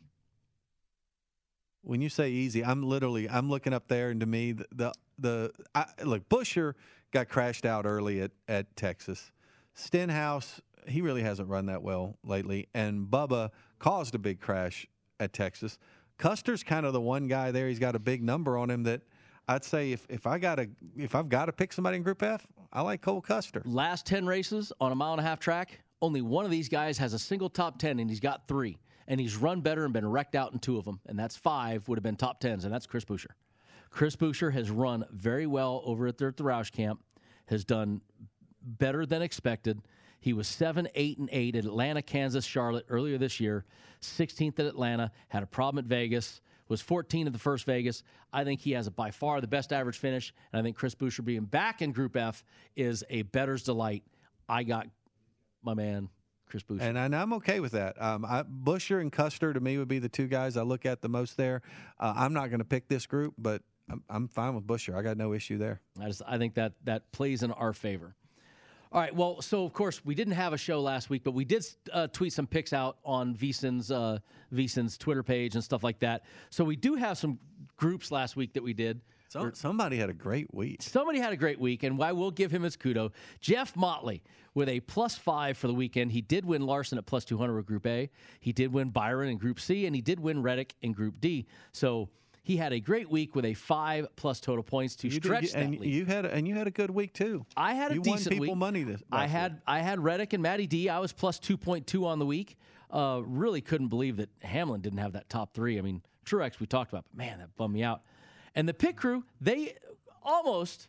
When you say easy, I'm literally I'm looking up there, and to me, the the, the I, look, Buescher got crashed out early at at Texas. Stenhouse, he really hasn't run that well lately, and Bubba caused a big crash at Texas. Custer's kind of the one guy there. He's got a big number on him that I'd say if if I gotta if I've got to pick somebody in Group F, I like Cole Custer. Last ten races on a mile and a half track, only one of these guys has a single top ten, and he's got three. And he's run better and been wrecked out in two of them. And that's five would have been top tens, and that's Chris Buescher. Chris Buescher has run very well over at their Roush camp, has done better than expected. He was seven, eight, and eight at Atlanta, Kansas, Charlotte earlier this year, sixteenth at Atlanta, had a problem at Vegas, was fourteen at the first Vegas. I think he has a, by far the best average finish, and I think Chris Buescher being back in Group F is a better's delight. I got my man Chris Buescher. And, and I'm okay with that. Um, I, Buescher and Custer, to me, would be the two guys I look at the most there. Uh, I'm not going to pick this group, but I'm, I'm fine with Buescher. I got no issue there. I just I think that that plays in our favor. All right, well, so, of course, we didn't have a show last week, but we did uh, tweet some picks out on VSiN's, uh, VSiN's Twitter page and stuff like that. So we do have some groups last week that we did. So, somebody had a great week. Somebody had a great week, and I will give him his kudo. Jeff Motley with a plus five for the weekend. He did win Larson at plus two hundred with Group A. He did win Byron in Group C, and he did win Reddick in Group D. So he had a great week with a five plus total points to you stretch did, you, that and lead. You had and you had a good week too. I had a you decent won people week. Money this. I had week. I had Reddick and Matty D. I was plus two point two on the week. Uh, really couldn't believe that Hamlin didn't have that top three. I mean, Truex we talked about, but man, that bummed me out. And the pit crew, they almost,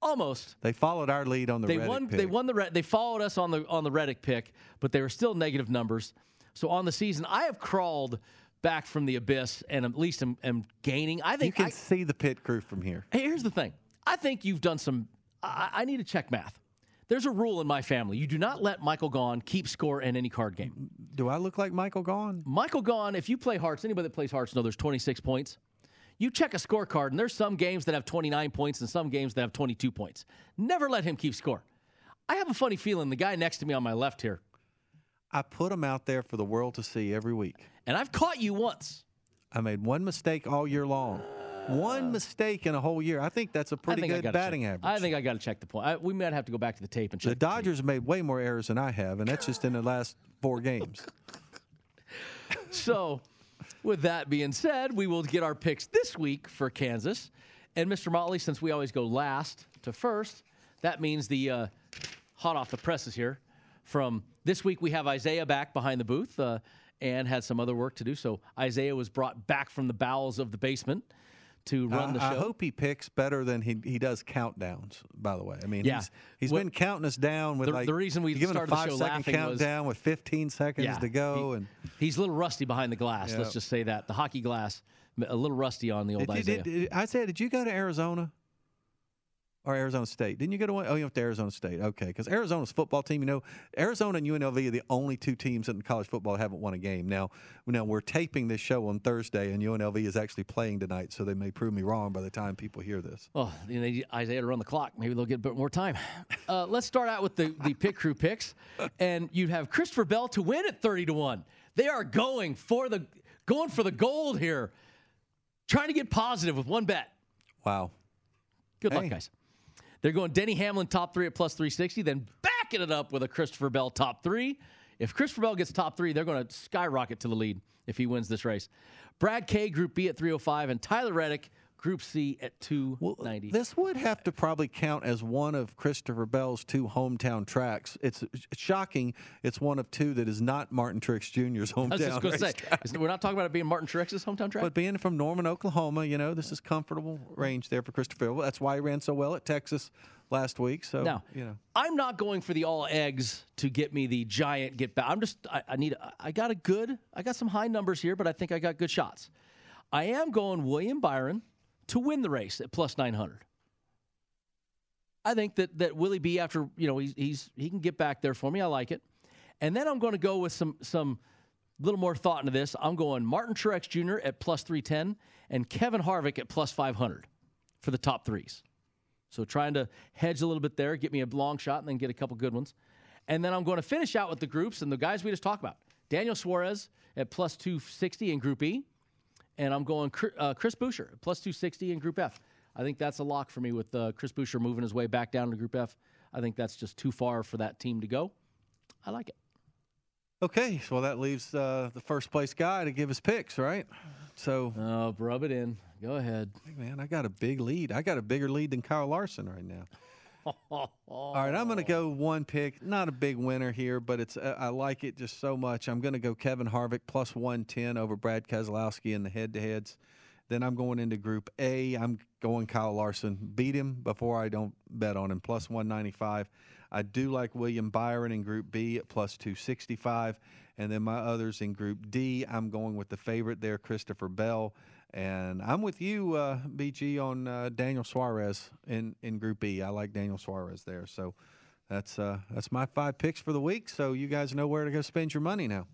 almost. They followed our lead on the Reddick won, pick. They won the Reddick. They followed us on the on the Reddick pick, but they were still negative numbers. So on the season, I have crawled back from the abyss, and at least am, am gaining. I think you can I, see the pit crew from here. Hey, here's the thing. I think you've done some. I, I need to check math. There's a rule in my family. You do not let Michael Gaughan keep score in any card game. Do I look like Michael Gaughan? Michael Gaughan. If you play Hearts, anybody that plays Hearts knows there's twenty-six points. You check a scorecard, and there's some games that have twenty-nine points and some games that have twenty-two points. Never let him keep score. I have a funny feeling the guy next to me on my left here. I put him out there for the world to see every week. And I've caught you once. I made one mistake all year long. Uh, one mistake in a whole year. I think that's a pretty good batting average. I think I got to check the point. I, we might have to go back to the tape and check. The Dodgers the made way more errors than I have, and that's just in the last four games. So with that being said, we will get our picks this week for Kansas. And Mister Motley, since we always go last to first, that means the uh, hot off the presses here. From this week, we have Isaiah back behind the booth uh, and had some other work to do. So Isaiah was brought back from the bowels of the basement to run I, the show. I hope he picks better than he he does countdowns, by the way. I mean, yeah. he's, he's well, been counting us down with the, like the reason we started a the show laughing countdown was, with fifteen seconds yeah, to go. He, and he's a little rusty behind the glass. Yeah. Let's just say that. The hockey glass, a little rusty on the old did, Isaiah. Did, did, did, Isaiah, did you go to Arizona or Arizona State? Didn't you go to one? Oh, you went to Arizona State. Okay, because Arizona's football team, you know, Arizona and U N L V are the only two teams in college football that haven't won a game. Now, now we're taping this show on Thursday, and U N L V is actually playing tonight, so they may prove me wrong by the time people hear this. Well, you know, they need Isaiah to run the clock. Maybe they'll get a bit more time. Uh, let's start out with the, the pit crew picks, and you'd have Christopher Bell to win at thirty to one. They are going for the going for the gold here, trying to get positive with one bet. Wow. Good hey. luck, guys. They're going Denny Hamlin top three at plus three sixty, then backing it up with a Christopher Bell top three. If Christopher Bell gets top three, they're going to skyrocket to the lead if he wins this race. Brad K, Group B at three oh five, and Tyler Reddick, Group C at two ninety. Well, this would have to probably count as one of Christopher Bell's two hometown tracks. It's shocking. It's one of two that is not Martin Truex Junior's hometown. I was just going to say, track. We're not talking about it being Martin Truex's hometown track. But being from Norman, Oklahoma, you know, this is comfortable range there for Christopher Bell. That's why he ran so well at Texas last week. So now, you know, I'm not going for the all eggs to get me the giant get back. I'm just I, I need I got a good I got some high numbers here, but I think I got good shots. I am going William Byron to win the race at plus nine hundred. I think that that Willie B, after, you know, he's, he's he can get back there for me. I like it. And then I'm going to go with some some little more thought into this. I'm going Martin Truex Junior at plus three ten and Kevin Harvick at plus five hundred for the top threes. So trying to hedge a little bit there, get me a long shot, and then get a couple good ones. And then I'm going to finish out with the groups and the guys we just talked about. Daniel Suarez at plus two sixty in Group E. And I'm going uh, Chris Buescher, plus two sixty in Group F. I think that's a lock for me with uh, Chris Buescher moving his way back down to Group F. I think that's just too far for that team to go. I like it. Okay, so that leaves uh, the first place guy to give his picks, right? So, oh, rub it in. Go ahead. Hey man, I got a big lead. I got a bigger lead than Kyle Larson right now. All right, I'm going to go one pick. Not a big winner here, but it's uh, I like it just so much. I'm going to go Kevin Harvick plus one ten over Brad Keselowski in the head-to-heads. Then I'm going into Group A. I'm going Kyle Larson. Beat him before I don't bet on him, plus one ninety-five. I do like William Byron in Group B at plus two sixty-five. And then my others in Group D, I'm going with the favorite there, Christopher Bell. And I'm with you, uh, B G, on uh, Daniel Suarez in, in Group B. I like Daniel Suarez there. So that's uh, that's my five picks for the week. So you guys know where to go spend your money now.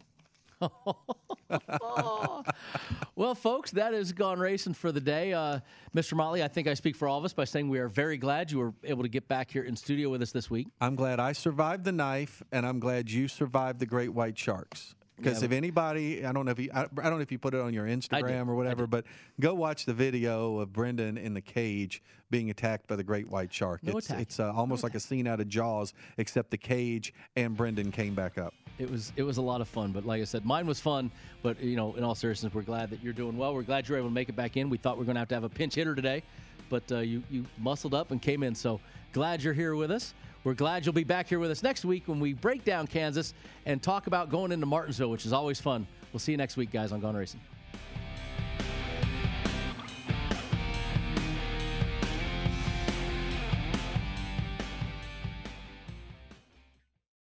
Well, folks, that is Gone Racing for the day. Uh, Mister Motley, I think I speak for all of us by saying we are very glad you were able to get back here in studio with us this week. I'm glad I survived the knife, and I'm glad you survived the great white sharks. Because yeah, if anybody, I don't know if you, I, I don't know if you put it on your Instagram or whatever, but go watch the video of Brendan in the cage being attacked by the great white shark. No it's it's uh, almost no like attack. A scene out of Jaws, except the cage and Brendan came back up. It was it was a lot of fun, but like I said, mine was fun. But you know, in all seriousness, we're glad that you're doing well. We're glad you're able to make it back in. We thought we were going to have to have a pinch hitter today, but uh, you you muscled up and came in. So glad you're here with us. We're glad you'll be back here with us next week when we break down Kansas and talk about going into Martinsville, which is always fun. We'll see you next week, guys, on Gone Racing.